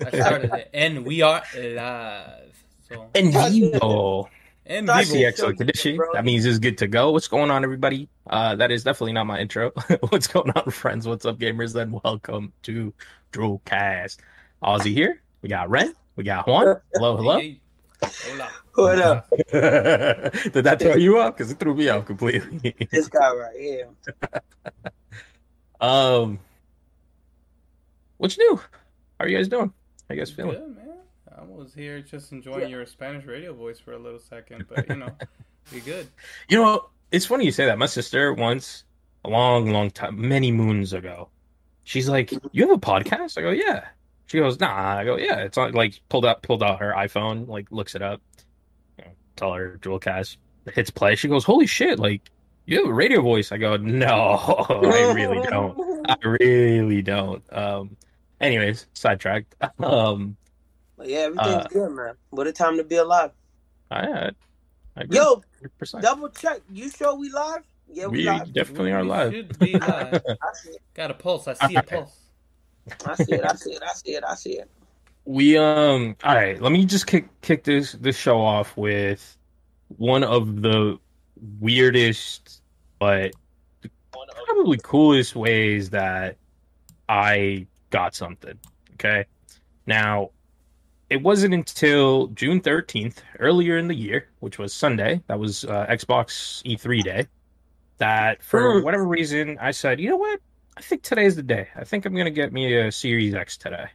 I started it. And we are live. So. And vivo. And vivo. That means it's good to go. What's going on, everybody? That is definitely not my intro. What's going on, friends? What's up, gamers? And welcome to Drollcast. Ozzy here. We got Ren. We got Juan. Hello, hello. Hey. Hola. What up? Did that throw you off? Because it threw me off completely. This guy right here. What's new? How are you guys doing? How you guys feeling? Good, man. I was here just enjoying your Spanish radio voice for a little second, but you know, be good. You know, it's funny you say that. My sister once, a long time, many moons ago, she's like, "You have a podcast?" I go, "Yeah." She goes, "Nah." I go, "Yeah." It's on, like pulled out her iPhone, like looks it up, you know, tell her Drollcast, hits play. She goes, "Holy shit! Like, you have a radio voice." I go, "No, I really don't. Anyways, sidetracked. But yeah, everything's good, man. What a time to be alive. I agree. Yo, 100%. Double check. You sure we live? Yeah, we live. Definitely are live. Should be live. Got a pulse. I see a pulse. I see it. We all right, let me just kick this show off with one of the weirdest but probably coolest ways that I got something. Okay. Now, it wasn't until June 13th, earlier in the year, which was Sunday, that was Xbox E3 day, that for whatever reason I said, you know what? I think today's the day. I think I'm going to get me a Series X today.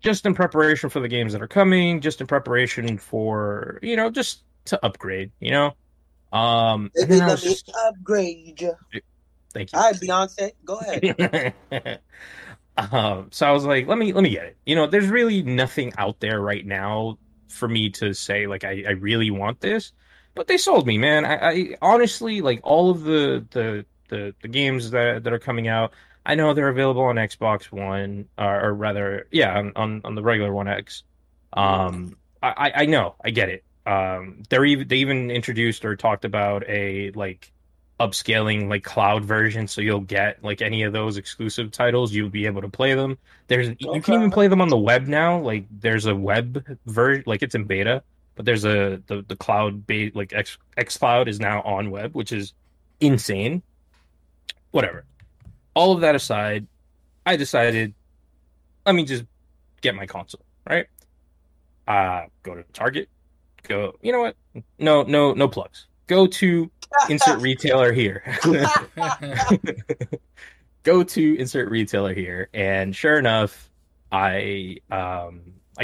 Just in preparation for the games that are coming, just in preparation for, you know, just to upgrade, you know? They let me upgrade you. Thank you. All right, Beyoncé, go ahead. So I was like, let me get it. You know, there's really nothing out there right now for me to say, like, I really want this. But they sold me, man. I honestly, like, all of the games that are coming out, I know they're available on Xbox One, on the regular One X. I know, I get it. They even introduced or talked about a like upscaling like cloud version, so you'll get like any of those exclusive titles, you'll be able to play them. You can even play them on the web now. Like there's a web version, like it's in beta, but there's the cloud based, like X Cloud is now on web, which is insane. Whatever. All of that aside, I decided, let me just get my console, right? Go to Target. Go, you know what? No plugs. Go to insert retailer here. And sure enough, I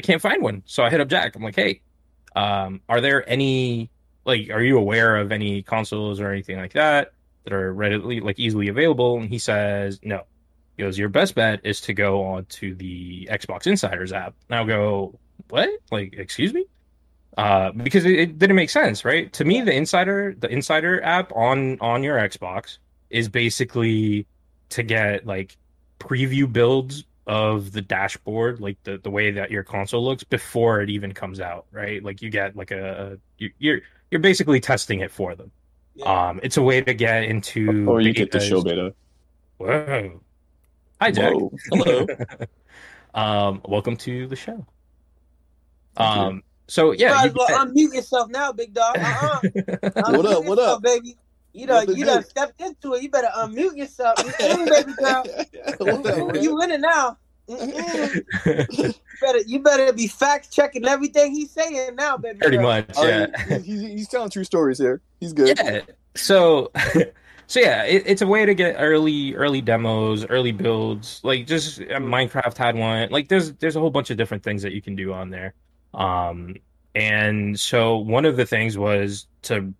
can't find one. So I hit up Jack. I'm like, hey, are there any, like, are you aware of any consoles or anything like that that are readily, like, easily available? And he says, no. He goes, your best bet is to go on to the Xbox Insiders app. And I'll go, what? Like, excuse me? Because it didn't make sense, right? To me, the Insider app on your Xbox is basically to get, like, preview builds of the dashboard, like, the way that your console looks before it even comes out, right? Like, you get, like, you're basically testing it for them. It's a way to get into. Or you get the show beta. Whoa! Hi, Jack. Whoa. Hello. Welcome to the show. So yeah, might as well unmute yourself now, big dog. What up, baby? You done stepped into it. You better unmute yourself, baby girl. You in it now. You better be fact checking everything he's saying now, baby. Pretty much, yeah. He's telling true stories here. He's good. Yeah. So yeah, it's a way to get early demos, early builds. Like just Minecraft had one. Like there's a whole bunch of different things that you can do on there. And so one of the things was to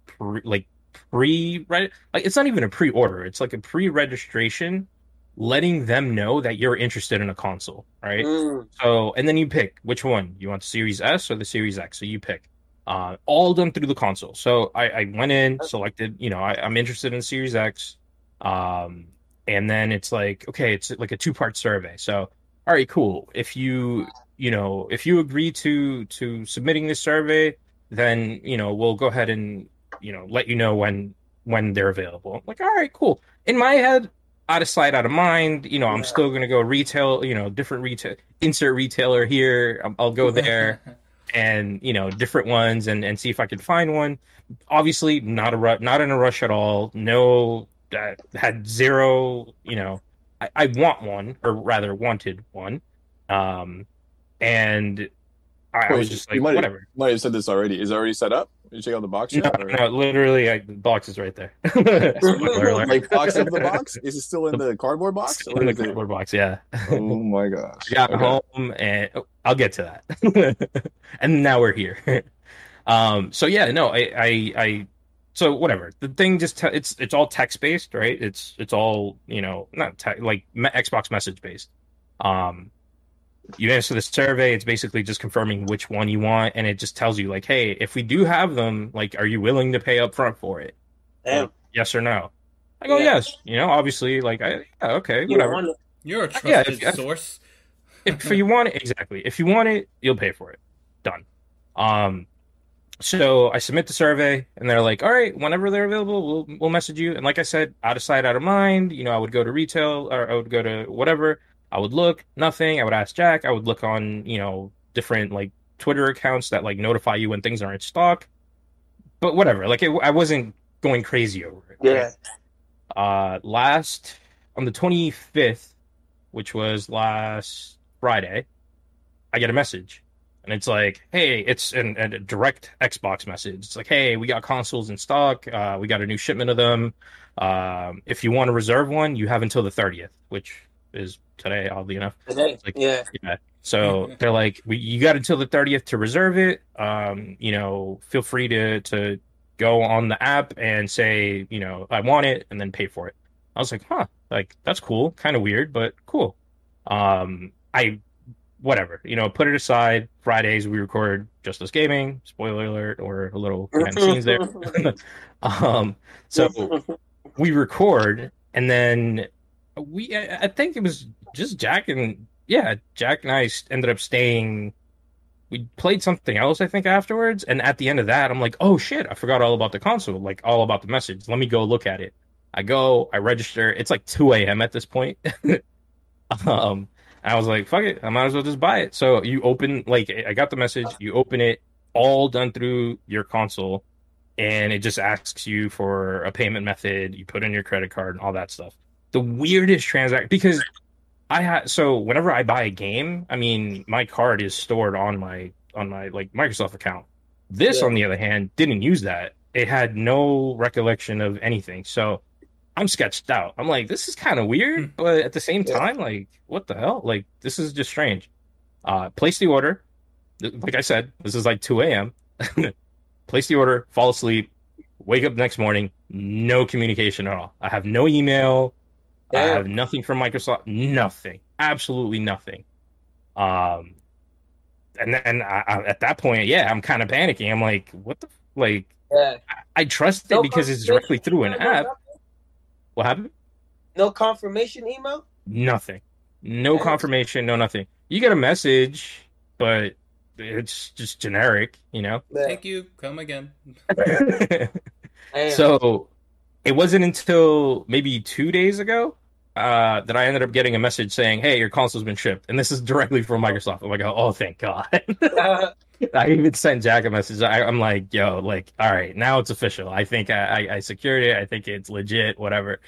like it's not even a pre-order. It's like a pre-registration, letting them know that you're interested in a console, right? So, and then you pick which one you want, the Series S or the Series X. So you pick, all done through the console. So I went in, selected, you know, I'm interested in Series X. And then it's like, okay, it's like a 2-part survey. So, all right, cool. If you agree to submitting this survey, then, you know, we'll go ahead and, you know, let you know when they're available. I'm like, all right, cool. In my head, out of sight, out of mind. You know, I'm still going to go retail, you know, different retail, insert retailer here. I'll go there and, you know, different ones and see if I could find one. Obviously not in a rush at all. No, had zero, you know, I want one, or rather wanted one. And I was just like, you whatever. You might have said this already. Is it already set up? Did you check out the box yet? No, literally, the box is right there. Like, box of the box? Is it still in the cardboard box? Or in the cardboard box, yeah. Oh my gosh. I got home, and I'll get to that. And now we're here. So yeah, no, I so whatever. The thing just it's all text based, right? It's all, you know, not like Xbox message based. You answer the survey, it's basically just confirming which one you want, and it just tells you, like, hey, if we do have them, like, are you willing to pay up front for it? Like, yes or no? I go, yes. You know, obviously, like, okay, whatever. You're a trusted source. If you want it, exactly. If you want it, you'll pay for it. Done. So I submit the survey, and they're like, all right, whenever they're available, we'll message you. And like I said, out of sight, out of mind, you know, I would go to retail, or I would go to whatever. I would look, nothing. I would ask Jack. I would look on, you know, different, like, Twitter accounts that, like, notify you when things are in stock. But whatever. Like, I wasn't going crazy over it. Yeah. On the 25th, which was last Friday, I get a message. And it's like, hey, it's a direct Xbox message. It's like, hey, we got consoles in stock. We got a new shipment of them. If you want to reserve one, you have until the 30th, which is today, oddly enough. Like, yeah. So they're like, you got until the 30th to reserve it. You know, feel free to go on the app and say, you know, I want it, and then pay for it. I was like, huh, like, that's cool. Kind of weird, but cool. Whatever, you know, put it aside. Fridays, we record Justice Gaming. Spoiler alert, or a little behind the scenes there. So we record, and then I think it was just Jack and I ended up staying. We played something else, I think, afterwards. And at the end of that, I'm like, oh shit, I forgot all about the console, like all about the message. Let me go look at it. I register. It's like 2 a.m. at this point. I was like, fuck it, I might as well just buy it. So you open, like, I got the message. You open it, all done through your console, and it just asks you for a payment method. You put in your credit card and all that stuff. The weirdest transaction, because so whenever I buy a game, I mean, my card is stored on my like Microsoft account. This, on the other hand, didn't use that. It had no recollection of anything. So I'm sketched out. I'm like, this is kind of weird, but at the same time, like, what the hell? Like, this is just strange. Place the order. Like I said, this is like 2 a.m. Place the order, fall asleep, wake up the next morning, no communication at all. I have no email. I have nothing from Microsoft. Nothing. Absolutely nothing. And then I, at that point, I'm kind of panicking. I'm like, what the... Like, I trust it because it's directly through an app. What happened? No confirmation email? Nothing. No confirmation, no nothing. You get a message, but it's just generic, you know? Thank you. Come again. So... It wasn't until maybe 2 days ago that I ended up getting a message saying, hey, your console's been shipped. And this is directly from Microsoft. I'm like, oh, thank God. I even sent Jack a message. I'm like, yo, like, all right, now it's official. I think I secured it. I think it's legit, whatever.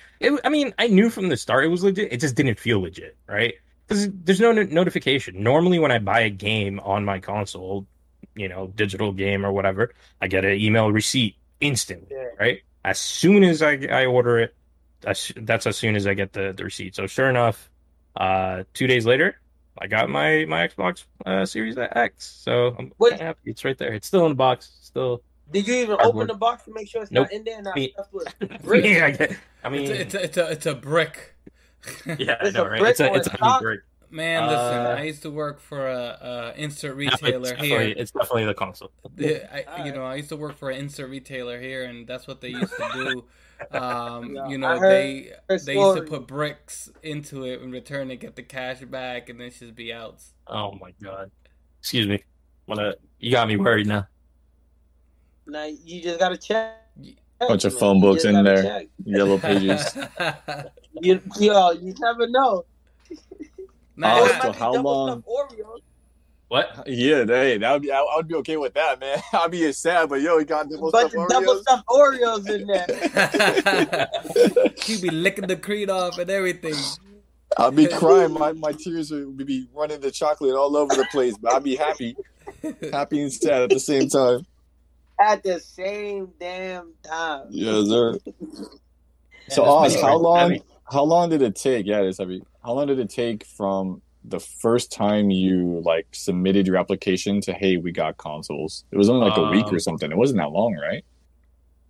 I mean, I knew from the start it was legit. It just didn't feel legit, right? Because there's no notification. Normally when I buy a game on my console, you know, digital game or whatever, I get an email receipt instantly, right? As soon as I order it, that's as soon as I get the receipt. So sure enough, 2 days later, I got my Xbox Series X. So I'm happy. It's right there. It's still in the box. Still. Did you even open the box to make sure it's not in there? And stuffed with brick? I mean, it's a brick. Yeah, I know, right? It's a brick. Man, listen, I used to work for an insert retailer here. It's definitely the console. I used to work for an insert retailer here, and that's what they used to do. You know, they used to put bricks into it and return to get the cash back, and then just be out. Oh, my God. Excuse me. You got me worried now. Now, you just got to check. Bunch of phone books in there. Check. Yellow pages. You never know. Man, so how long? What? Yeah, hey, that would be. I would be okay with that, man. I'd be sad, but yo, he got double stuffed Oreos in there. She be licking the creed off and everything. I'll be crying. My tears would be running the chocolate all over the place, but I'd be happy and sad at the same time. At the same damn time. Yes, sir. So, Oz, how long did it take? Yeah, it's heavy. How long did it take from the first time you like submitted your application to, hey, we got consoles? It was only like a week or something. It wasn't that long, right?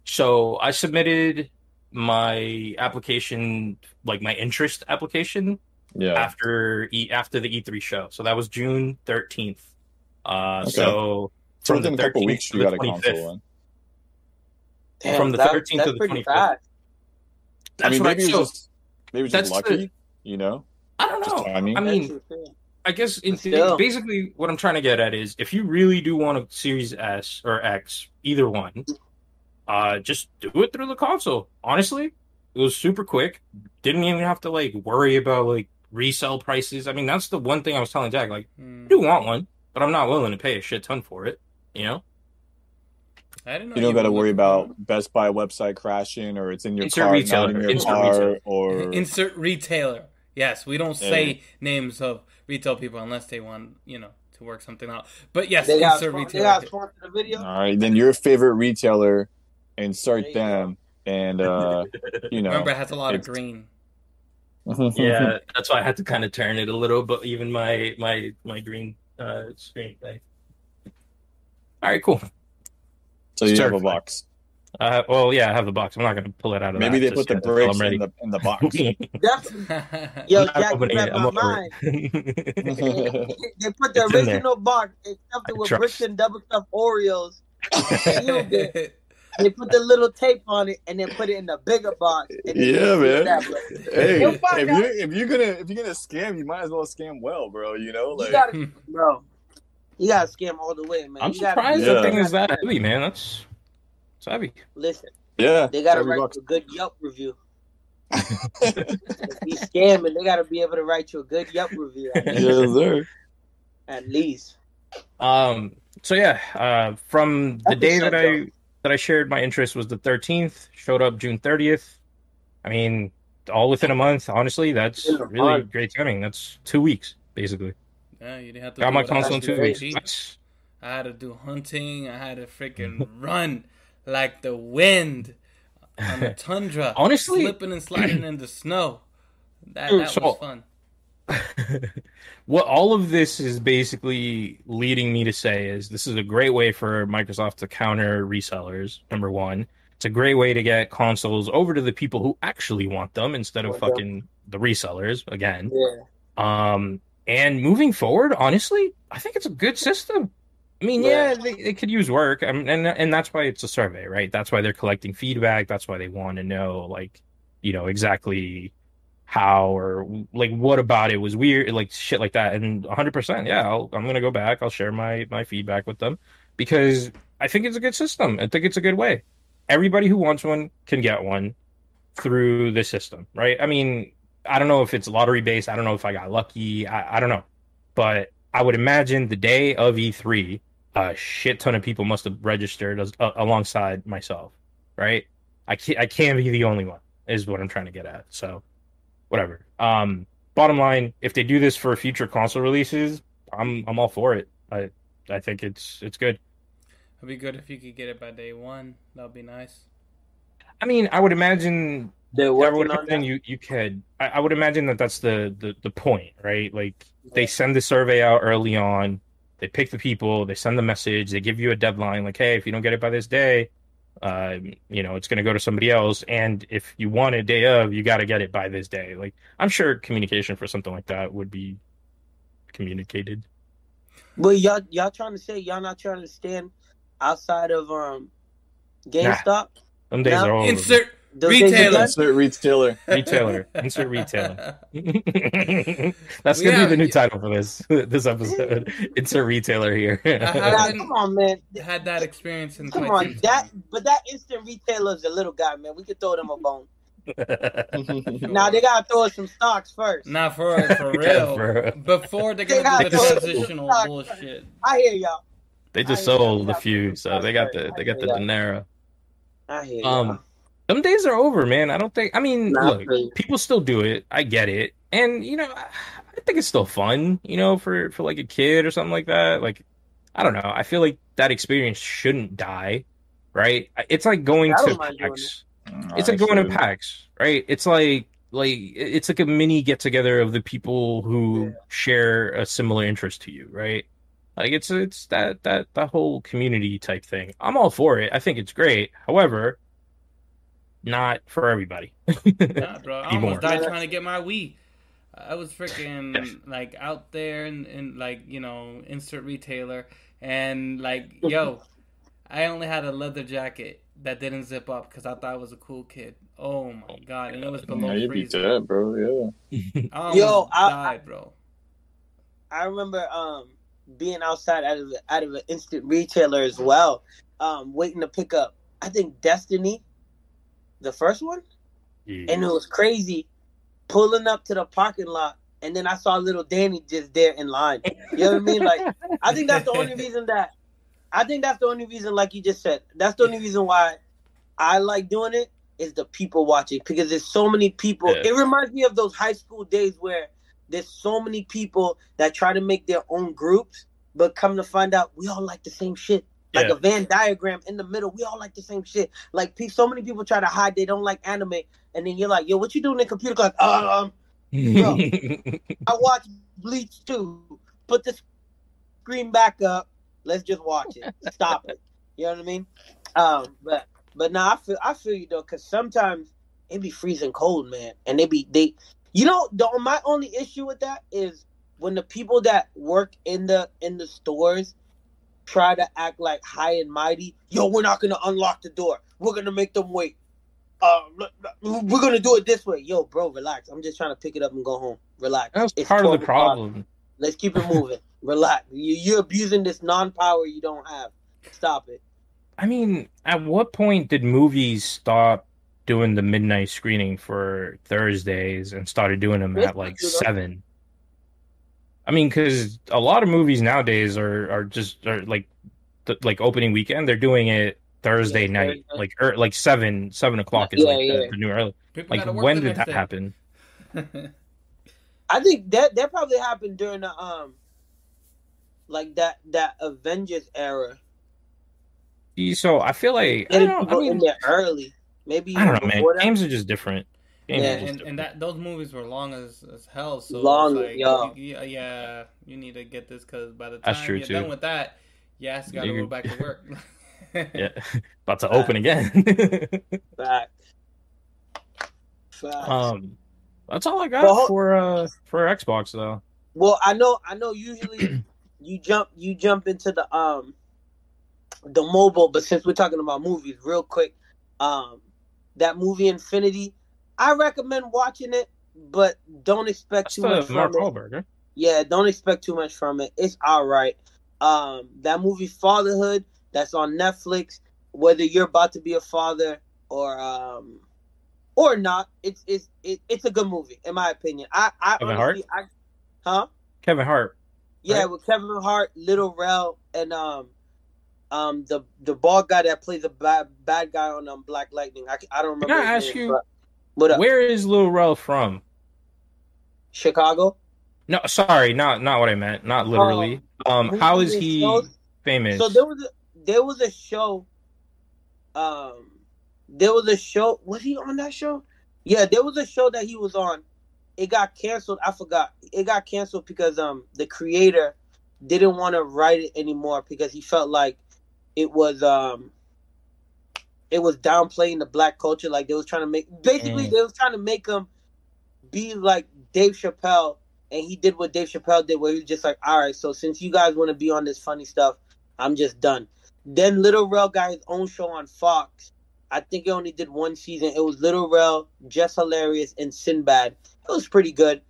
So I submitted my application, like my interest application, after the E3 show. So that was June 13th. Okay. So from the 13th to the 25th. From the 13th to the 25th. I mean, maybe it was just lucky, you know? I don't know. I mean, I guess in theory, basically what I'm trying to get at is if you really do want a Series S or X, either one, just do it through the console. Honestly, it was super quick. Didn't even have to like worry about like resale prices. I mean, that's the one thing I was telling Jack. Like, I do want one, but I'm not willing to pay a shit ton for it. You know. I didn't know you don't got to worry about Best Buy website crashing or it's in your car, not in your car, or insert retailer. Yes, we don't say names of retail people unless they want, you know, to work something out. But yes, insert retailer. All right, then your favorite retailer, insert them, and you know. Remember, it has a lot of green. Yeah, that's why I had to kind of turn it a little. But even my green screen thing. All right, cool. So you have a box. Well, yeah, I have the box. I'm not going to pull it out of that. Maybe they put the bricks in the box. Yo, Jack, you read my mind. They put the original box, except it with bricks and double-stuffed Oreos. They put the little tape on it and then put it in the bigger box. Yeah, man. Hey, if you're gonna scam, you might as well scam well, bro. You know, like, you gotta scam all the way, man. I'm surprised the thing is that heavy, man. That's savvy. Listen, they gotta write you a good Yelp review. If you scamming, they gotta be able to write you a good Yelp review. Yes, sir. At least. So yeah. From the day that I shared my interest was the 13th. Showed up June 30th. I mean, all within a month. Honestly, that's really great timing. That's 2 weeks basically. Yeah, you didn't have to. Got my console in 2 weeks. I had to do hunting. I had to freaking run. Like the wind on the tundra. Honestly. Slipping and sliding in the snow. That was fun. What all of this is basically leading me to say is this is a great way for Microsoft to counter resellers, number one. It's a great way to get consoles over to the people who actually want them instead of fucking the resellers, again. Yeah. And moving forward, honestly, I think it's a good system. I mean, yeah, they could use work, I mean, and that's why it's a survey, right? That's why they're collecting feedback. That's why they want to know, like, you know, exactly how or, like, what about it was weird, like, shit like that. And 100%, yeah, I'm going to go back. I'll share my feedback with them because I think it's a good system. I think it's a good way. Everybody who wants one can get one through the system, right? I mean, I don't know if it's lottery-based. I don't know if I got lucky. I don't know. But I would imagine the day of E3... a shit ton of people must have registered alongside myself, right? I can't be the only one, is what I'm trying to get at. So, whatever. Bottom line, if they do this for future console releases, I'm all for it. I think it's good. It'd be good if you could get it by day one. That'd be nice. I mean, I would imagine you could. I would imagine that's the point, right? Like they send the survey out early on. They pick the people, they send the message, they give you a deadline, like, hey, if you don't get it by this day, you know, it's going to go to somebody else. And if you want a day of, you got to get it by this day. Like, I'm sure communication for something like that would be communicated. Well, y'all trying to say y'all not trying to stand outside of GameStop? Nah. Some days are all insert retailer. Insert retailer. Retailer. Insert retailer. That's going to be the new title for this episode. Insert retailer here. Come on, man. Had that experience in 2018. Come on, but that instant retailer is a little guy, man. We could throw them a bone. Now they gotta throw us some stocks first. Not for for real. For before they go to the transitional bullshit. I hear y'all. They just sold a few, so they got the dinero. I hear y'all. Them days are over, man. I don't think. I mean, look, people still do it. I get it, and you know, I think it's still fun. You know, for like a kid or something like that. Like, I don't know. I feel like that experience shouldn't die, right? It's like going to PAX. It's like going to PAX, right? It's like it's like a mini get together of the people who share a similar interest to you, right? Like it's that whole community type thing. I'm all for it. I think it's great. However, not for everybody. Nah, bro. I almost died trying to get my Wii. I was freaking like out there and like, you know, insert retailer, and like, yo, I only had a leather jacket that didn't zip up because I thought I was a cool kid. Oh my god! And it was below freezing. You'd be dead, bro. Yeah. I almost died, bro. I remember being outside out of an instant retailer as well, waiting to pick up. I think Destiny. The first one? Yeah. And it was crazy pulling up to the parking lot, and then I saw little Danny just there in line. You know what I mean? Like, I think that's the only reason like you just said, that's the only reason why I like doing it, is the people watching, because there's so many people. Yeah. It reminds me of those high school days where there's so many people that try to make their own groups, but come to find out we all like the same shit. Like a Venn diagram in the middle. We all like the same shit. Like, so many people try to hide they don't like anime. And then you're like, yo, what you doing in computer class? Bro, I watch Bleach too. Put the screen back up. Let's just watch it. Stop it. You know what I mean? But nah, I feel you though, because sometimes it be freezing cold, man. And my only issue with that is when the people that work in the stores try to act like high and mighty. Yo, we're not going to unlock the door. We're going to make them wait. We're going to do it this way. Yo, bro, relax. I'm just trying to pick it up and go home. Relax. That's part of the problem. Let's keep it moving. Relax. You're abusing this non-power you don't have. Stop it. I mean, at what point did movies stop doing the midnight screening for Thursdays and started doing them at like 7? I mean, because a lot of movies nowadays are just like opening weekend. They're doing it Thursday night, like 7 o'clock is the new early. People like, when did that happen? I think that probably happened during the like that Avengers era. So I feel like I mean, they're early. Maybe I don't know, man. Games are just different. Yeah, and that those movies were long as hell. So long, like, you need to get this, because by the time you're done with that, you got to go back to work. Yeah, about to open again. Facts. That's all I got for Xbox though. Well, I know. Usually, you jump into the mobile, but since we're talking about movies, real quick, that movie Infinity. I recommend watching it, but don't expect too much from it. Yeah, don't expect too much from it. It's all right. That movie Fatherhood, that's on Netflix. Whether you're about to be a father or not, it's a good movie in my opinion. Kevin Hart. Yeah, right? With Kevin Hart, Little Rel, and the bald guy that plays a bad guy on Black Lightning. I don't remember. Can I ask you? Where is Little Rel from? Chicago? No, sorry, not what I meant. Not literally. How is he famous? So there was a show. Was he on that show? Yeah, there was a show that he was on. It got canceled. I forgot. It got canceled because the creator didn't want to write it anymore because he felt like it was downplaying the black culture. Like they was trying to make him be like Dave Chappelle, and he did what Dave Chappelle did, where he was just like, all right, so since you guys want to be on this funny stuff, I'm just done. Then Little Rel got his own show on Fox. I think he only did one season. It was Little Rel, Just Hilarious, and Sinbad. It was pretty good.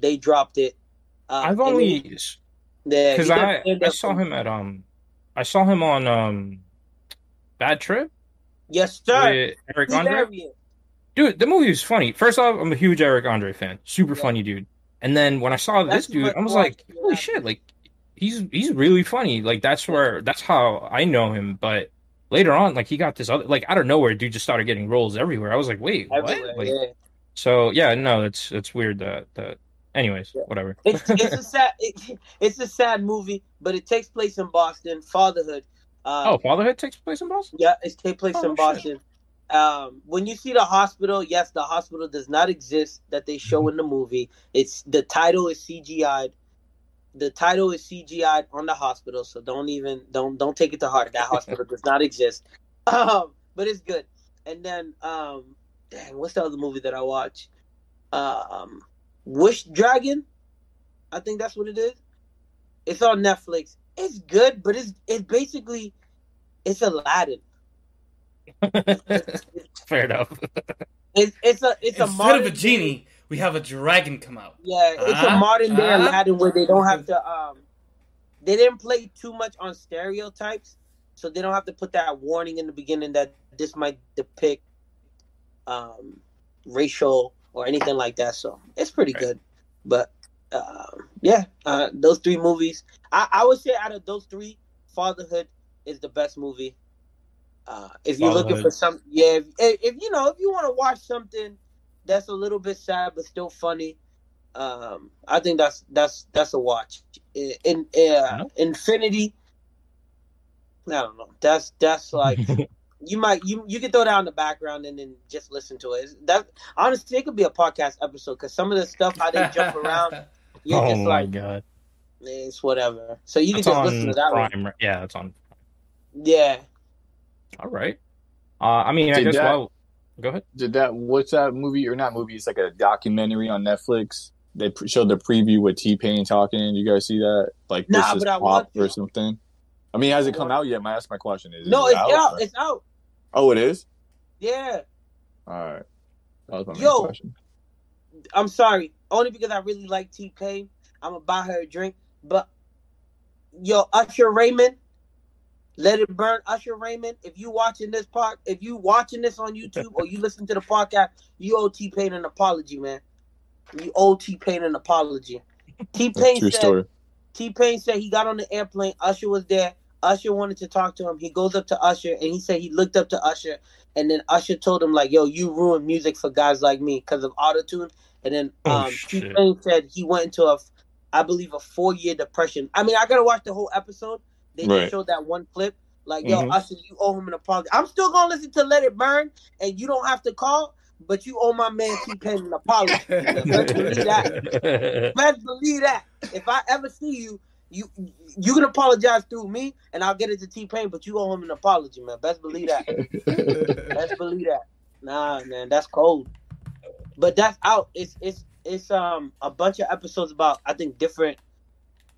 They dropped it. I saw him on Bad Trip. Yes, sir. Eric Andre. Dude, the movie was funny. First off, I'm a huge Eric Andre fan. Super funny dude. And then when I saw this dude, I was like, holy shit, like he's really funny. Like that's how I know him. But later on, like he got this other, like out of nowhere, dude just started getting roles everywhere. I was like, wait, what? Like, yeah. So yeah, no, it's weird that anyways, whatever. It's a sad movie, but it takes place in Boston. Fatherhood. Fatherhood takes place in Boston? Yeah, it takes place in Boston. When you see the hospital, yes, the hospital does not exist that they show in the movie. It's the title is CGI'd. The title is CGI'd on the hospital, so don't take it to heart. That hospital does not exist. But it's good. And then what's the other movie that I watch? Wish Dragon, I think that's what it is. It's on Netflix. It's good, but it's basically it's Aladdin. Fair enough. It's instead a modern of a genie, day, we have a dragon come out. Yeah, it's a modern day Aladdin where they don't have to. They didn't play too much on stereotypes, so they don't have to put that warning in the beginning that this might depict racial or anything like that. So it's pretty good, but those three movies, I would say out of those three, Fatherhood is the best movie. If you're looking for some, if you want to watch something that's a little bit sad but still funny, I think that's a watch. Infinity, I don't know. That's like you can throw that in the background and then just listen to it. Honestly, it could be a podcast episode because some of the stuff how they jump around, you're just like, God, it's whatever. So you can just listen to that Prime, one. Right? Yeah, it's on. Yeah. All right. Go ahead. Did that what's that movie or not movie? It's like a documentary on Netflix. They showed the preview with T-Pain talking. You guys see that? Like This Is Pop or something. I mean, has it come out yet? That's my question. Is it out? It's out. Oh, it is? Yeah. All right. That was my main question. I'm sorry. Only because I really like T-Pain. I'm going to buy her a drink. But, Usher Raymond. Let It Burn, Usher Raymond. If you watching this if you watching this on YouTube or you listen to the podcast, you owe T-Pain an apology, man. You owe T-Pain an apology. T-Pain said he got on the airplane. Usher was there. Usher wanted to talk to him. He goes up to Usher and he said he looked up to Usher and then Usher told him like, you ruined music for guys like me because of autotune. And then T-Pain said he went into I believe a 4-year depression. I mean, I got to watch the whole episode. They just showed that one clip. Like, Usher, you owe him an apology. I'm still going to listen to Let It Burn, and you don't have to call, but you owe my man T-Pain an apology. Best believe that. If I ever see you can apologize through me, and I'll get it to T-Pain, but you owe him an apology, man. Best believe that. Best believe that. Nah, man, that's cold. But that's out. It's a bunch of episodes about, I think, different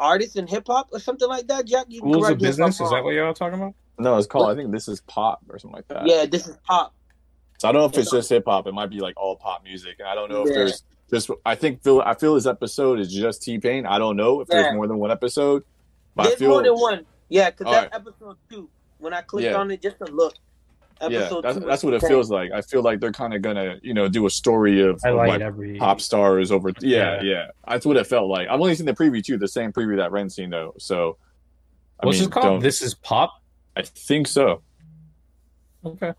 artists in hip hop or something like that, Jack? Rules of Business? Is that what y'all talking about? No, it's called, I think, This Is Pop or something like that. Yeah, This Is Pop. So I don't know if it's just hip hop. It might be like all pop music. And I don't know if there's just, I feel this episode is just T-Pain. I don't know if there's more than one episode. There's more than one. Yeah, because that's episode 2. When I clicked on it just to look. That's what it feels like. I feel like they're kind of gonna, do a story of every pop stars over. Yeah. That's what it felt like. I've only seen the preview too, the same preview that Ren's seen though. So, what's it called? This Is Pop. I think so. Okay.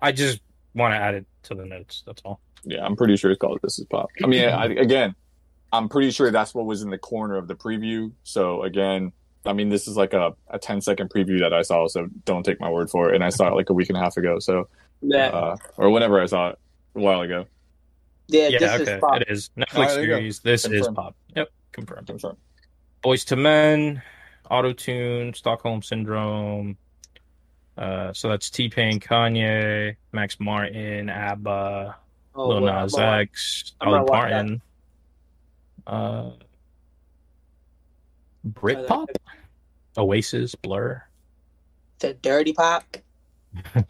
I just want to add it to the notes. That's all. Yeah, I'm pretty sure it's called This Is Pop. I mean, I'm pretty sure that's what was in the corner of the preview. So again. I mean, this is like a 10-second preview that I saw, so don't take my word for it. And I saw it like a week and a half ago, so or whenever I saw it a while ago. This Is Pop. It is Netflix series. This Is Pop. Yep, confirmed. Boys to Men, Autotune, Stockholm Syndrome. So that's T-Pain, Kanye, Max Martin, ABBA, Lil Nas X, Dolly Parton. Britpop, Oasis, Blur, the Dirty Pop. All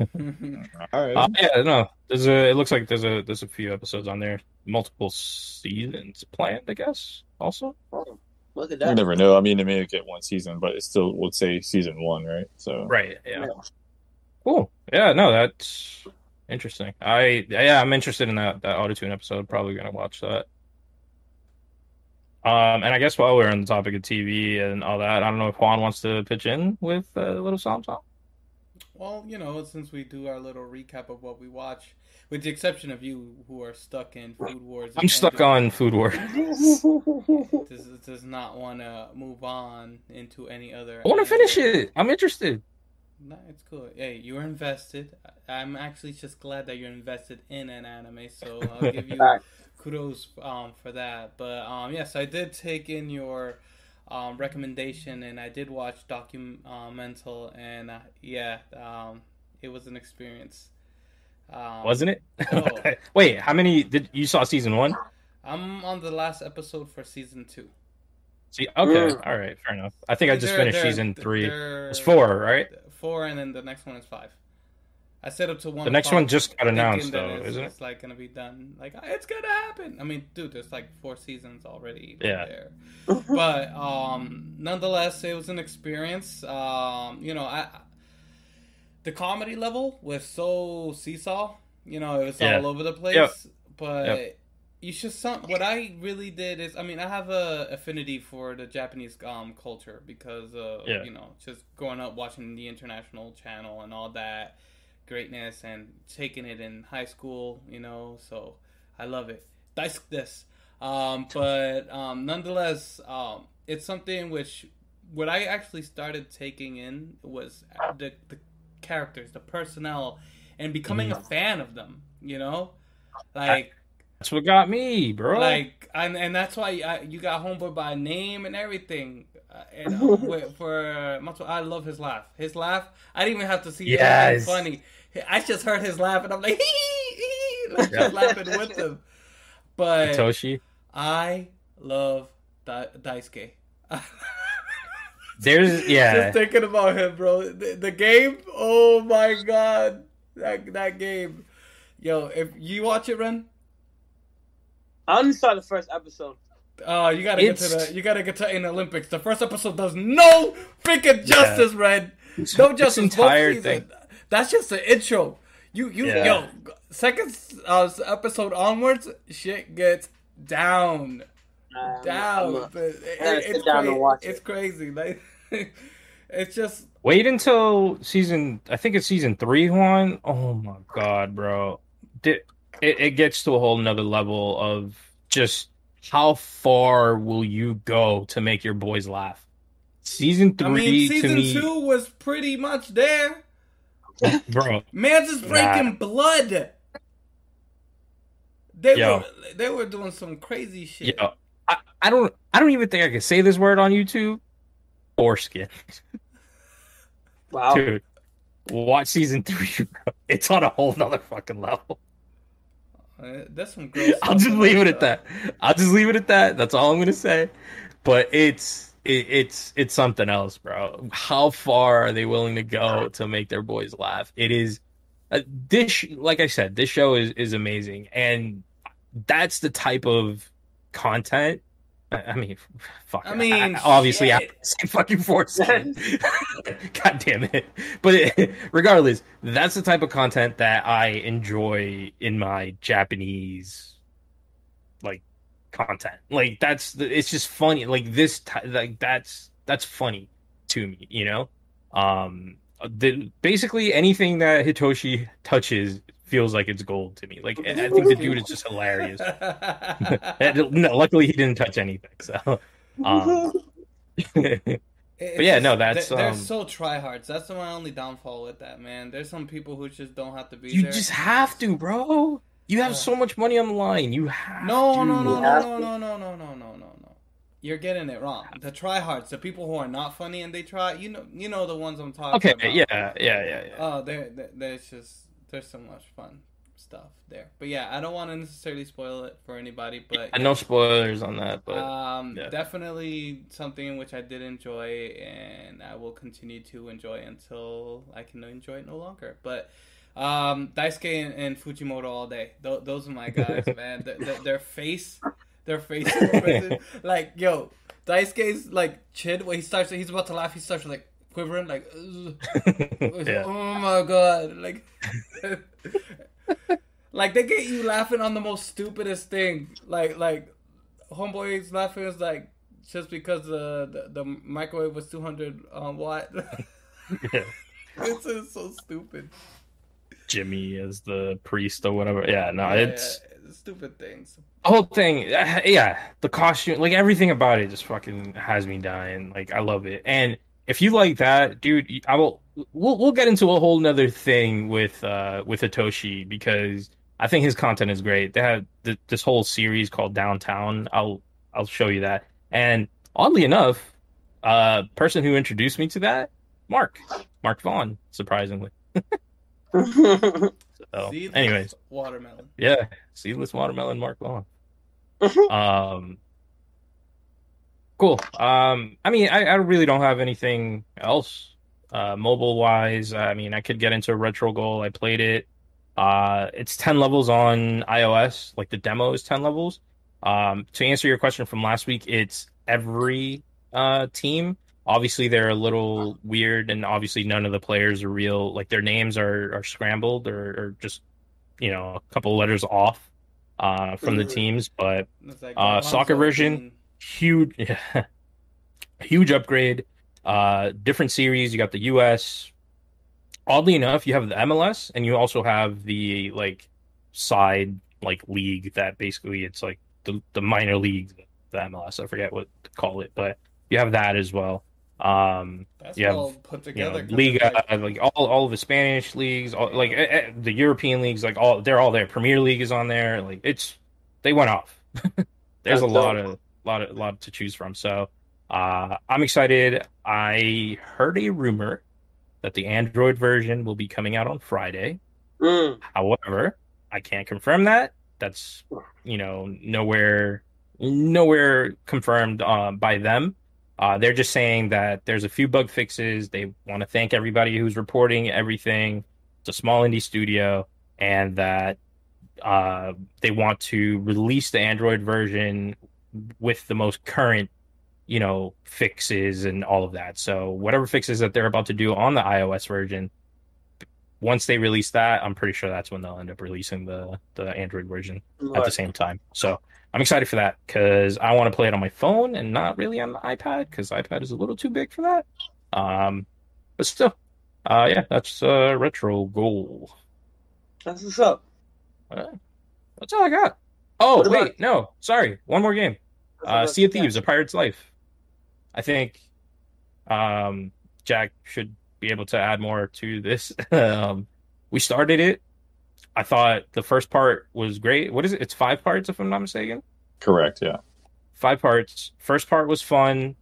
right. It looks like there's a few episodes on there, multiple seasons planned, I guess. Also, look at that. You never know. I mean, they may get one season, but it still would say season 1, right? So, right, yeah. Cool. Yeah, no, that's Interesting. I'm interested in that Auto-Tune episode. Probably going to watch that. And I guess while we're on the topic of TV and all that, I don't know if Juan wants to pitch in with a little something. Well, you know, since we do our little recap of what we watch, with the exception of you who are stuck in Food Wars. I'm stuck on Food Wars. Does not want to move on into any other. I want to finish it. I'm interested. No, it's cool. Hey, you're invested. I'm actually just glad that you're invested in an anime, so I'll give you kudos for that. But yes, I did take in your recommendation, and I did watch Documental, and it was an experience. Wasn't it? Oh. Wait, how many did you saw season one? I'm on the last episode for season 2. See, okay, all right, fair enough. I think I just finished season 3. It's 4, right? 4, and then the next one is 5. I set up to 1. The next one just got announced, though, isn't it? It's like gonna be done. Like it's gonna happen. I mean, dude, there's like 4 seasons already. Yeah. There. But nonetheless, it was an experience. The comedy level was so seesaw. You know, it was all over the place. Yep. But you should. What I really did is, I mean, I have a affinity for the Japanese culture because you know, just growing up watching the international channel and all that greatness and taking it in high school, you know, so I love it. Daisuke this. Nonetheless, it's something which what I actually started taking in was the characters, the personnel, and becoming a fan of them, you know? Like that's what got me, bro. Like, and that's why you got Homeboy by name and everything. I love his laugh. His laugh. I didn't even have to see anything funny. I just heard his laugh, and I'm like, hee, like just laughing with him. But Hitoshi, I love Daisuke. There's just thinking about him, bro. The game. Oh my god, that game. Yo, if you watch it, Ren. I only saw the first episode. Oh, you gotta get to an Olympics. The first episode does no freaking justice, Red. No justice. Entire thing. That's just the intro. Yo, second episode onwards, shit gets down, down. It's crazy. Like, it's just wait until season. I think it's season 3. One. Oh my god, bro. It gets to a whole nother level of just how far will you go to make your boys laugh. Season 3 season 2 was pretty much there. Bro. Man's is breaking blood. They were doing some crazy shit. Yo, I don't even think I could say this word on YouTube. Foreskin. Wow. Dude, watch season 3, bro. It's on a whole nother fucking level. That's some gross stuff. I'll just leave it at that. That's all I'm gonna say. But it's something else, bro. How far are they willing to go to make their boys laugh? It is this. Like I said, this show is amazing, and that's the type of content. I mean, fuck. I mean, obviously, I say fucking Foreskin. God damn it! But regardless, that's the type of content that I enjoy in my Japanese content. Like it's just funny. Like this, that's funny to me. You know, basically anything that Hitoshi touches feels like it's gold to me. Like, I think the dude is just hilarious. No, luckily he didn't touch anything. So, but yeah, no, that's they're so tryhards. That's my only downfall with that, man. There's some people who just don't have to be. You just have to, bro. You have so much money on the line. You have No. You're getting it wrong. The tryhards, the people who are not funny and they try. You know the ones I'm talking about. Okay, yeah. Oh, there's just. There's so much fun stuff there, but I don't want to necessarily spoil it for anybody. But no spoilers on that. But definitely something which I did enjoy, and I will continue to enjoy until I can enjoy it no longer. But Daisuke and Fujimoto all day. Those are my guys, man. Their face, like yo, Daisuke's like chin when he's about to laugh. He starts like. Quivering like, oh my god! Like, Like, they get you laughing on the most stupidest thing. Like homeboys laughing is like, just because the microwave was 200 watt. Yeah. This is so stupid. Jimmy is the priest or whatever. Yeah, no, it's stupid things. The whole thing, yeah, the costume, like everything about it just fucking has me dying. Like, I love it. And if you like that, dude, we'll get into a whole nother thing with Hitoshi, because I think his content is great. They have this whole series called Downtown. I'll show you that. And oddly enough, person who introduced me to that, Mark Vaughn, surprisingly. So, anyways, watermelon. Yeah, seedless watermelon, Mark Vaughn. Cool. I mean, I really don't have anything else mobile wise. I mean, I could get into Retro Goal. I played it. It's 10 levels on iOS. Like, the demo is 10 levels. To answer your question from last week, it's every team. Obviously, they're a little weird, and obviously none of the players are real. Like, their names are scrambled or just, you know, a couple letters off from the teams. But soccer version, huge upgrade. Different series. You got the US. Oddly enough, you have the MLS, and you also have the, like, side, like, league that basically it's, like, the minor league, the MLS. I forget what to call it, but you have that as well. That's you have, all put together, you know, Liga, like all of the Spanish leagues, all, like the European leagues, like they're all there. Premier League is on there. Like, it's, they went off. There's a lot to choose from. So I'm excited. I heard a rumor that the Android version will be coming out on Friday. However, I can't confirm that. That's, you know, nowhere confirmed by them. They're just saying that there's a few bug fixes. They want to thank everybody who's reporting everything. It's a small indie studio, and that they want to release the Android version with the most current, you know, fixes and all of that. So whatever fixes that they're about to do on the iOS version, once they release that, I'm pretty sure that's when they'll end up releasing the Android version at the same time. So I'm excited for that, because I want to play it on my phone and not really on the iPad, because iPad is a little too big for that. But still, yeah, that's Retro Goal. That's what's up. That's all I got. Oh, wait, no. Sorry. One more game. Sea of Thieves, A Pirate's Life. I think Jack should be able to add more to this. We started it. I thought the first part was great. What is it? It's 5 parts, if I'm not mistaken. Correct. Yeah. 5 parts. First part was fun.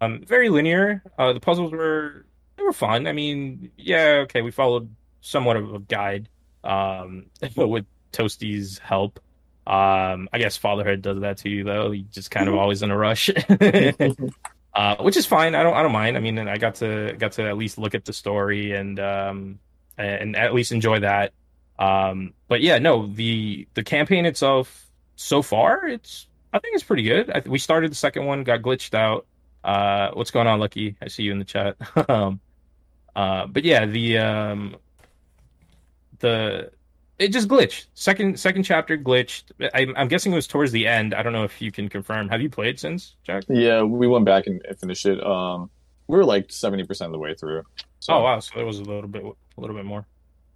Very linear. The puzzles were fun. I mean, yeah, okay. We followed somewhat of a guide, with Toasty's help. I guess fatherhood does that to you, though. You just kind of always in a rush. Which is fine. I don't mind. I mean, I got to at least look at the story and at least enjoy that. But yeah, no, the campaign itself so far, I think it's pretty good. We started the second one, got glitched out. What's going on, Lucky? I see you in the chat. But yeah, it just glitched. Second chapter glitched. I'm guessing it was towards the end. I don't know if you can confirm. Have you played since, Jack? Yeah, we went back and finished it. We were like 70% of the way through. So. Oh wow! So there was a little bit more.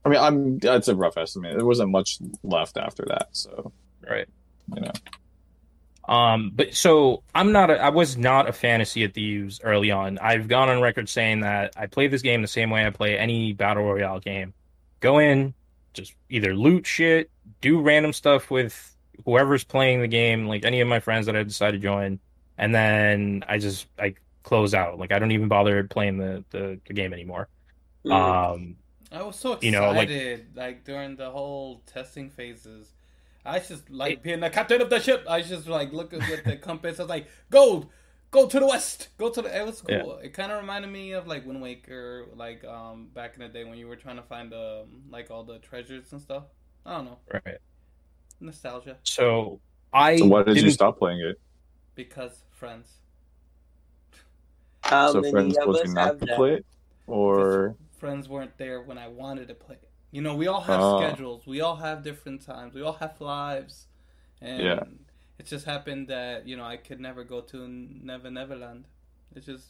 I mean, that's a rough estimate. There wasn't much left after that. So right, you know. But so I was not a fan of Sea of Thieves early on. I've gone on record saying that I play this game the same way I play any battle royale game. Go in, just either loot shit, do random stuff with whoever's playing the game, like any of my friends that I decide to join, and then I close out. Like, I don't even bother playing the game anymore. I was so excited, you know, like during the whole testing phases. I just like being the captain of the ship. I just like looking with the compass. I was like, go to the west, it was cool. Yeah. It kind of reminded me of like Wind Waker, like back in the day when you were trying to find like all the treasures and stuff. I don't know. Right. Nostalgia. So why did you stop playing it? Because friends. How so many friends of us have that? Play it, or friends weren't there when I wanted to play it. You know, we all have schedules. We all have different times. We all have lives. And it just happened that, you know, I could never go to Never Neverland. It's just...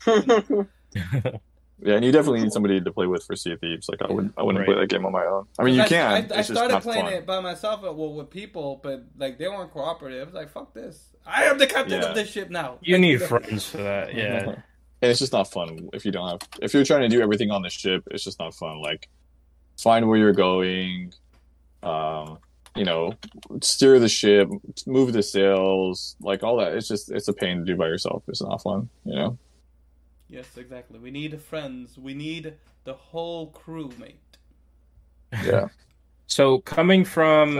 Yeah, and you definitely need somebody to play with for Sea of Thieves. Like, I wouldn't play that game on my own. I mean, you can. I started playing it by myself, well, with people, but, like, they weren't cooperative. I was like, fuck this. I am the captain of this ship now. You need friends for that, yeah. And it's just not fun if you don't have... If you're trying to do everything on the ship, it's just not fun. Like, find where you're going, you know, steer the ship, move the sails, like, all that. It's just... It's a pain to do by yourself. It's not fun, you know? Yes, exactly. We need friends. We need the whole crew, mate. Yeah. So coming from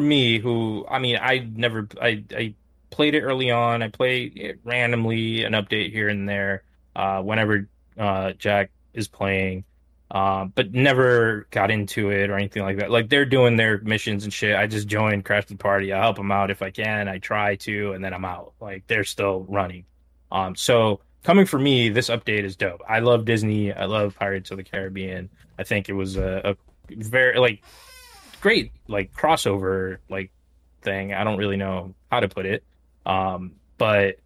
me, who I played it early on. I played it randomly, an update here and there, whenever Jack is playing, but never got into it or anything like that. Like, they're doing their missions and shit. I just joined, crashed the party. I help them out if I can. I try to, and then I'm out. Like, they're still running. So. Coming for me, this update is dope. I love Disney. I love Pirates of the Caribbean. I think it was a very, like, great, like, crossover, like, thing. I don't really know how to put it. But,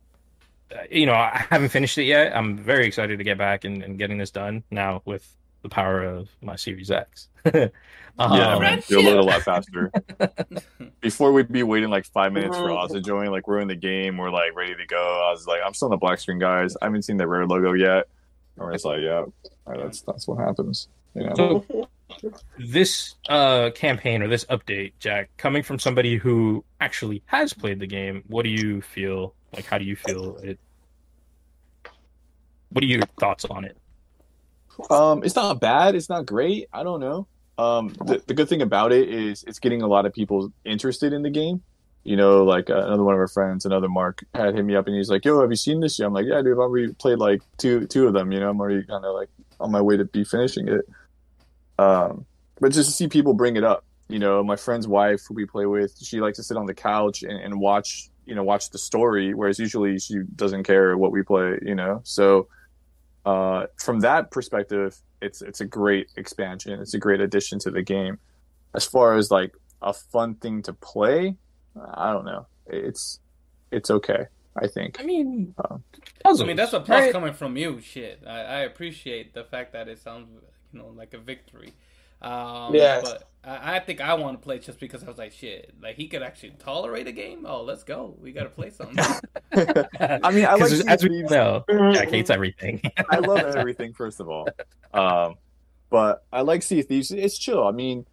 you know, I haven't finished it yet. I'm very excited to get back and getting this done now with the power of my Series X. Yeah, man, you'll load a lot faster. Before, we'd be waiting like 5 minutes for Oz to join. Like, we're in the game, we're like ready to go. I was like, I'm still on the black screen, guys. I haven't seen the rare logo yet. And we're just like, yeah, right, that's what happens. You know? So, this campaign or this update, Jack, coming from somebody who actually has played the game, what do you feel? Like, how do you feel it? What are your thoughts on it? It's not bad. It's not great. I don't know. The good thing about it is it's getting a lot of people interested in the game. You know, like another one of our friends, another Mark, had hit me up and he's like, "Yo, have you seen this?" I'm like, "Yeah, dude. I've already played like two of them. You know, I'm already kind of like on my way to be finishing it." But just to see people bring it up. You know, my friend's wife, who we play with, she likes to sit on the couch and watch. You know, watch the story, whereas usually she doesn't care what we play. You know, so. From that perspective, it's a great expansion. It's a great addition to the game. As far as like a fun thing to play, I don't know. It's okay, I think. I mean, that's a plus coming from you. Shit, I appreciate the fact that it sounds, you know, like a victory. Yeah. But I think I want to play just because I was like, shit, like he could actually tolerate a game. Oh, let's go. We got to play something. I mean, I like as we know, Jack hates everything. I love everything, first of all. But I like Sea of Thieves. It's chill. I mean,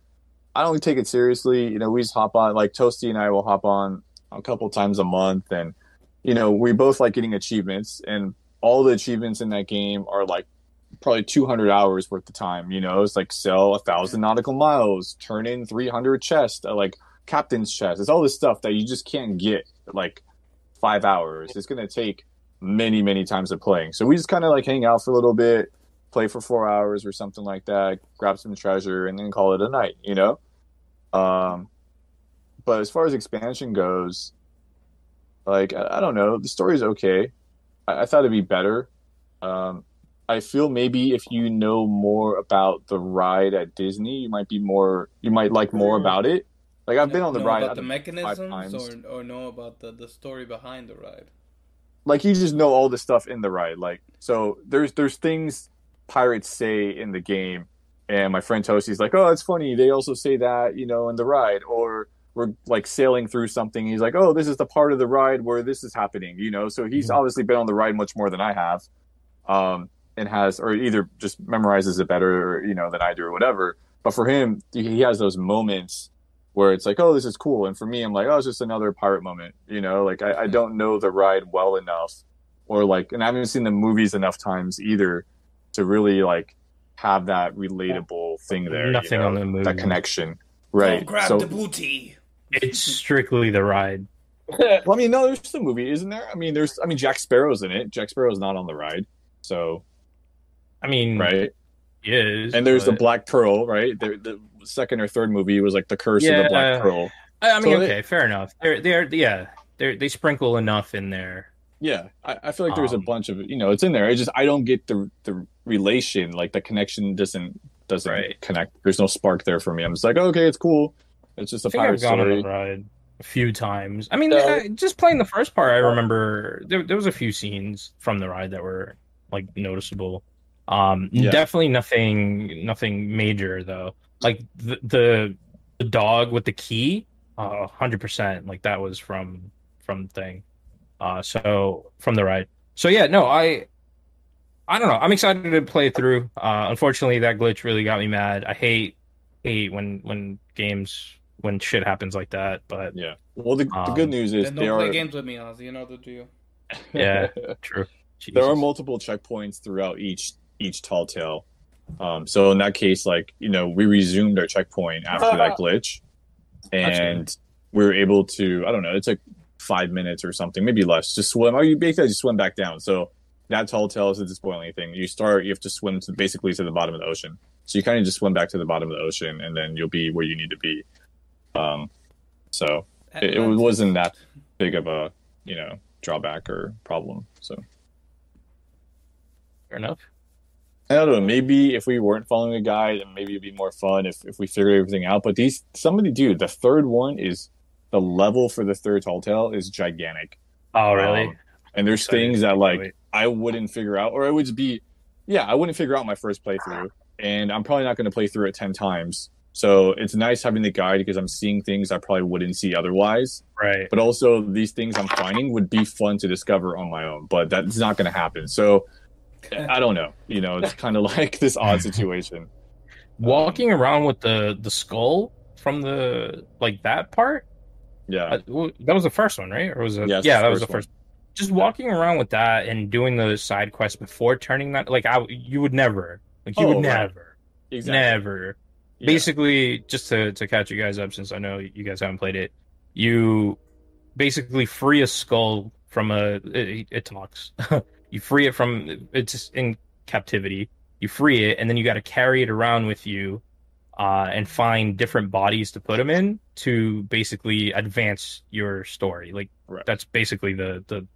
I don't take it seriously. You know, we just hop on, like Toasty and I will hop on a couple times a month. And, you know, we both like getting achievements. And all the achievements in that game are like, probably 200 hours worth of time. You know, it's like sell 1,000 nautical miles, turn in 300 chests, like captain's chest. It's all this stuff that you just can't get like 5 hours. It's gonna take many times of playing. So we just kind of like hang out for a little bit, play for 4 hours or something like that, grab some treasure, and then call it a night. You know, but as far as expansion goes, like I don't know, the story's okay. I thought it'd be better. I feel maybe if you know more about the ride at Disney, you might like more about it. Like I've been on the ride about the mechanisms or know about the story behind the ride. Like you just know all the stuff in the ride. Like, so there's things pirates say in the game and my friend Toasty's like, "Oh, it's funny. They also say that, you know, in the ride," or we're like sailing through something. He's like, "Oh, this is the part of the ride where this is happening," you know? So he's obviously been on the ride much more than I have. And has, or either just memorizes it better, or, you know, than I do or whatever. But for him, he has those moments where it's like, "Oh, this is cool." And for me, I'm like, "Oh, it's just another pirate moment." You know, like I don't know the ride well enough, or like, and I haven't seen the movies enough times either to really like have that relatable thing there. Nothing, you know, on the movie. That connection. Right. Don't grab the booty. It's strictly the ride. Well, I mean, no, there's the movie, isn't there? I mean, Jack Sparrow's in it. Jack Sparrow's not on the ride. So. I mean, right? Is and there's the Black Pearl, right? The second or third movie was like the Curse of the Black Pearl. I mean, so okay, fair enough. They sprinkle enough in there. Yeah, I feel like there's a bunch of, you know, it's in there. It's just I don't get the relation, like the connection doesn't doesn't connect. There's no spark there for me. I'm just like, oh, okay, it's cool. It's just a pirate story. I've gone on a ride a few times. I mean, just playing the first part, I remember there was a few scenes from the ride that were like noticeable. Definitely nothing major though. Like the dog with the key, 100%. Like that was from thing. So from the ride. So yeah, no, I don't know. I'm excited to play through. Unfortunately, that glitch really got me mad. I hate when games, when shit happens like that. But yeah. Well, the good news is they don't play games with me, Ozzy. You know the deal. Yeah, true. Jesus. There are multiple checkpoints throughout each tall tale. So in that case, like, you know, we resumed our checkpoint after that glitch, and we were able to, I don't know, it took 5 minutes or something, maybe less, just swim. Oh, you basically just swim back down. So that tall tale isn't spoiling anything. You have to swim to the bottom of the ocean. So you kind of just swim back to the bottom of the ocean, and then you'll be where you need to be. So it wasn't that big of a, you know, drawback or problem. So fair enough. I don't know. Maybe if we weren't following a guide, then maybe it'd be more fun if we figured everything out. But the third one is, the level for the third tall tale is gigantic. Oh, really? And there's things that like I wouldn't figure out, or it would be, I wouldn't figure out my first playthrough, and I'm probably not going to play through it 10 times. So it's nice having the guide because I'm seeing things I probably wouldn't see otherwise. Right. But also these things I'm finding would be fun to discover on my own, but that's not going to happen. So I don't know. You know, it's kind of like this odd situation. Walking around with the skull from the that part. Yeah, that was the first one, right? Or was it? Yes, that was the first. Just walking around with that and doing the side quest before turning that, you would never. Yeah. Basically, just to catch you guys up, since I know you guys haven't played it, you basically free a skull from it talks. You free it from, it's in captivity. You free it, and then you got to carry it around with you. And find different bodies to put them in to basically advance your story. That's basically the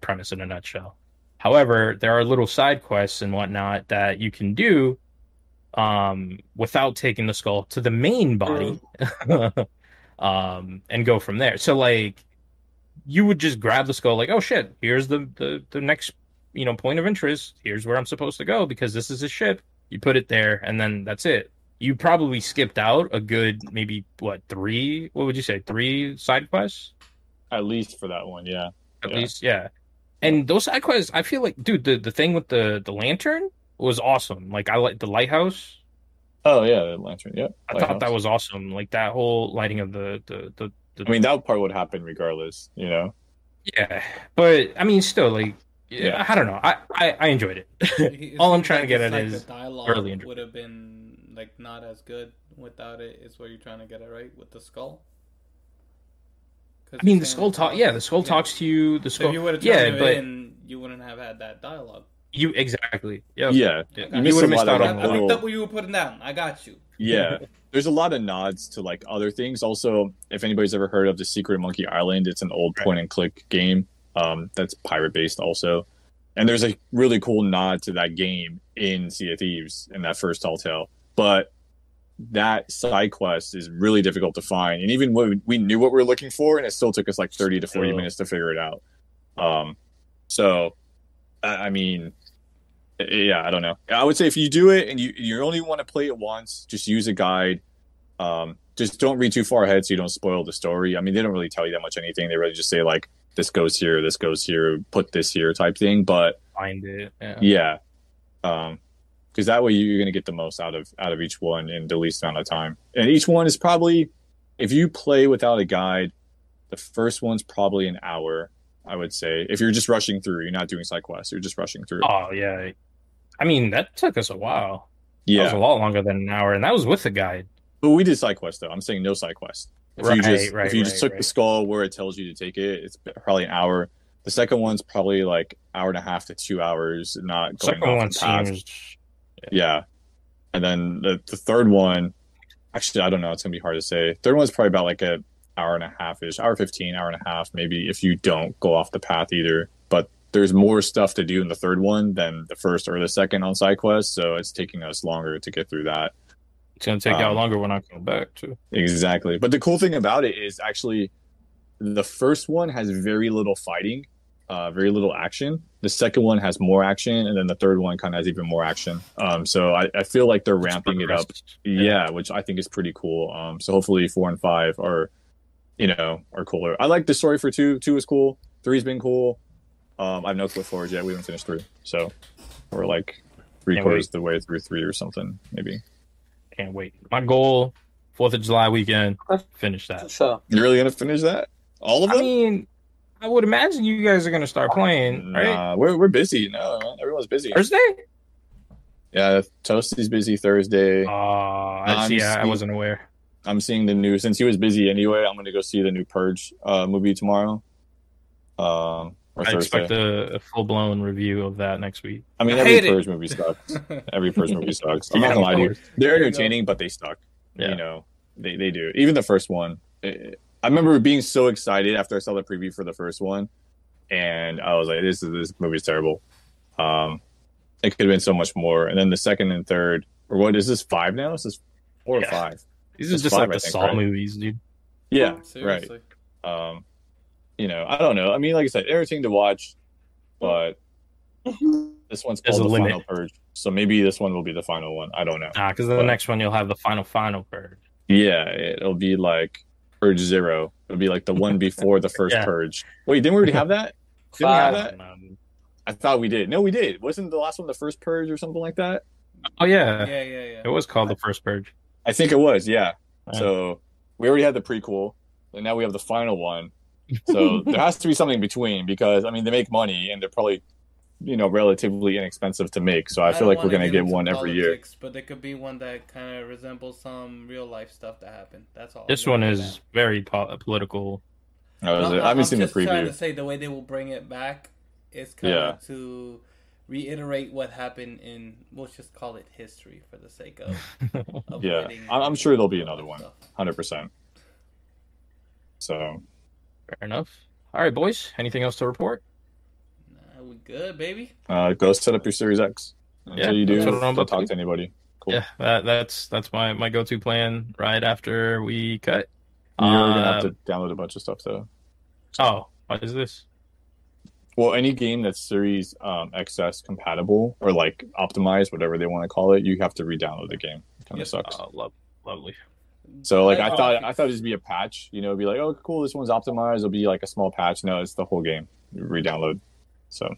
premise in a nutshell. However, there are little side quests and whatnot that you can do without taking the skull to the main body and go from there. So, you would just grab the skull, oh, shit, here's the next, point of interest. Here's where I'm supposed to go because this is a ship. You put it there, and then that's it. You probably skipped out a good, maybe, three side quests? At least for that one, yeah. At least, yeah. And those side quests, I feel like, dude, the thing with the lantern was awesome. I like the lighthouse. Oh, yeah, the lantern, yeah. I thought that was awesome. That whole lighting of the... I mean, that part would happen regardless, you know? Yeah, but, I mean, still, yeah. I don't know. I enjoyed it. All I'm trying to get at is... The dialogue would have been... not as good without it is what you're trying to get it right with the skull. I mean, the skull talk. Yeah, the skull talks to you. The skull. So if you would have you wouldn't have had that dialogue. You exactly. Yep. Yeah. Okay. You would have missed out on that. I picked up what you were putting down. I got you. Yeah. There's a lot of nods to other things. Also, if anybody's ever heard of The Secret of Monkey Island, it's an old point and click game that's pirate based also, and there's a really cool nod to that game in Sea of Thieves in that first tall tale. But that side quest is really difficult to find. And even when we knew what we were looking for, and it still took us 30 to 40 minutes to figure it out. So, I mean, yeah, I don't know. I would say if you do it and you only want to play it once, just use a guide. Just don't read too far ahead so you don't spoil the story. I mean, they don't really tell you that much anything. They really just say, this goes here, put this here type thing. But find it. Yeah. Because that way you're going to get the most out of each one in the least amount of time. And each one is probably, if you play without a guide, the first one's probably an hour, I would say. If you're just rushing through, you're not doing side quests, you're just rushing through. Oh, yeah. I mean, that took us a while. Yeah. That was a lot longer than an hour, and that was with a guide. But we did side quests, though. I'm saying no side quests. If you just took the skull where it tells you to take it, it's probably an hour. The second one's probably hour and a half to 2 hours, not going off the path. Yeah. And then the third one, actually, I don't know. It's going to be hard to say. Third one's probably about an hour and a half-ish, hour 15, hour and a half, maybe, if you don't go off the path either. But there's more stuff to do in the third one than the first or the second on side quests, so it's taking us longer to get through that. It's going to take out longer when I come back too. Exactly. But the cool thing about it is actually the first one has very little fighting, very little action. The second one has more action, and then the third one kind of has even more action. So I feel like they're ramping it up. Yeah, which I think is pretty cool. So hopefully 4 and 5 are cooler. I like the story for 2. 2 is cool. 3's been cool. I have no clip forward yet. We haven't finished 3. So we're like 3/4 the way through 3 or something, maybe. Can't wait. My goal, 4th of July weekend, finish that. So, you're really going to finish that? All of them? I mean, I would imagine you guys are going to start playing, right? We're busy. No, everyone's busy. Thursday? Yeah, Toasty's busy Thursday. I wasn't aware. I'm seeing the new, since he was busy anyway, I'm going to go see the new Purge movie tomorrow. I expect a full-blown review of that next week. I mean, every Purge movie sucks. Every Purge movie sucks. I'm not going to lie to you. They're entertaining, but they suck. Yeah. They do. Even the first one. I remember being so excited after I saw the preview for the first one, and I was like, this movie's terrible. It could have been so much more. And then the second and third, or what, is this 5 now? Is this 4 or 5? These are just 5, like the Saw movies, dude. Yeah, seriously. Right. I don't know. I mean, like I said, everything to watch, but this one's called the Final Purge. So maybe this one will be the final one. I don't know. Because the next one you'll have the final Purge. Yeah, it'll be like Purge 0. It'll be like the one before the first Purge. Wait, didn't we already have that? Didn't we have that? I thought we did. No, we did. Wasn't the last one the first Purge or something like that? Oh, yeah. Yeah. It was called the first Purge. I think it was, yeah. Right. So we already had the prequel, and now we have the final one. So there has to be something in between, because I mean, they make money and they're probably, relatively inexpensive to make. So I feel like we're going to get one every year. But there could be one that kind of resembles some real life stuff that happened. That's all. This one is very political. I haven't seen the preview. I'm trying to say the way they will bring it back is kind of to reiterate what happened in, we'll just call it history for the sake of yeah. I'm sure there'll be another one, 100%. So. Fair enough. All right, boys. Anything else to report? Nah, we good, baby. Go set up your Series X. Until you do, don't talk to anybody. Cool. Yeah, that's my go-to plan right after we cut. You're gonna have to download a bunch of stuff, though. Oh, what is this? Well, any game that's Series XS compatible or like optimized, whatever they want to call it, you have to re-download the game. It kind of sucks. Lovely. So like I thought it'd be a patch, it'd be like, oh cool, this one's optimized, it'll be like a small patch. No, it's the whole game. You re-download. So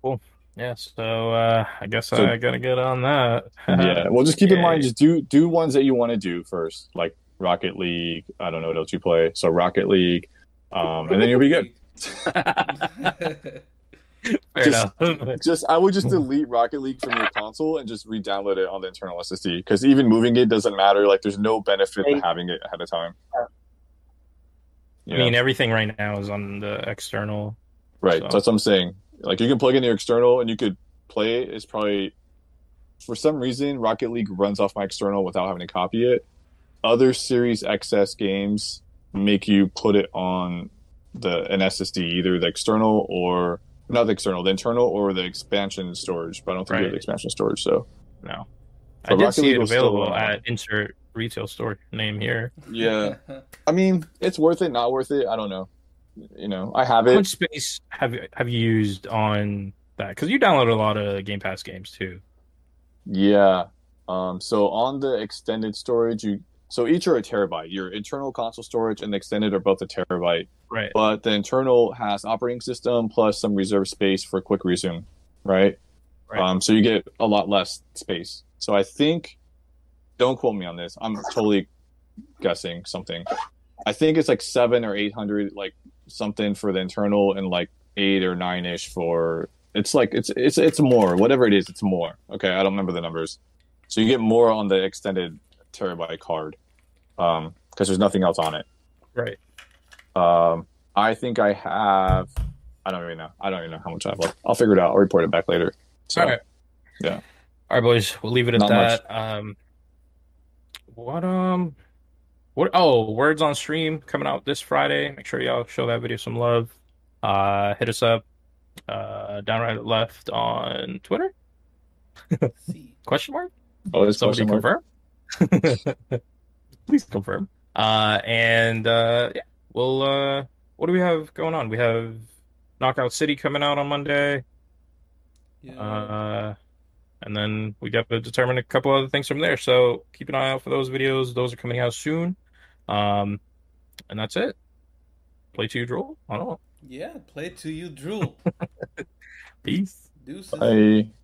cool. Yeah, so I guess I gotta get on that. Yeah. Well, just keep in mind, just do ones that you want to do first, like Rocket League. I don't know what else you play. So Rocket League, and then you'll be good. Fair enough. I would just delete Rocket League from your console and just re-download it on the internal SSD, because even moving it doesn't matter. Like, there's no benefit to having it ahead of time. I mean, everything right now is on the external. Right, so that's what I'm saying. Like, you can plug in your external and you could play it. It's probably, for some reason, Rocket League runs off my external without having to copy it. Other Series XS games make you put it on an SSD, either the external or not the external, the internal or the expansion storage, but I don't think we have the expansion storage, so... No. So I did see it available at insert retail store name here. Yeah. I mean, it's worth it, not worth it, I don't know. I have it. How much space have you used on that? Because you download a lot of Game Pass games, too. Yeah. So on the extended storage, so each are a terabyte. Your internal console storage and the extended are both a terabyte. Right. But the internal has operating system plus some reserved space for quick resume, right? So you get a lot less space. So I think, don't quote me on this, I'm totally guessing something. I think it's like 700 or 800, like something for the internal, and like 8 or 9-ish for. It's like it's more. Whatever it is, it's more. Okay, I don't remember the numbers. So you get more on the extended terabyte card, because there's nothing else on it. Right. I think I have. I don't even know how much I have left. I'll figure it out. I'll report it back later. So, all right. Yeah. All right, boys. We'll leave it at that. What? Oh, Words on Stream coming out this Friday. Make sure y'all show that video some love. Hit us up. downright left on Twitter? Question mark? Oh, is somebody confirm? Please confirm. Yeah, we'll. What do we have going on? We have Knockout City coming out on Monday. Yeah. And then we got to determine a couple other things from there. So keep an eye out for those videos. Those are coming out soon. And that's it. Play to you, drool. I don't know. Yeah, play to you, drool. Peace. Deuces. Bye.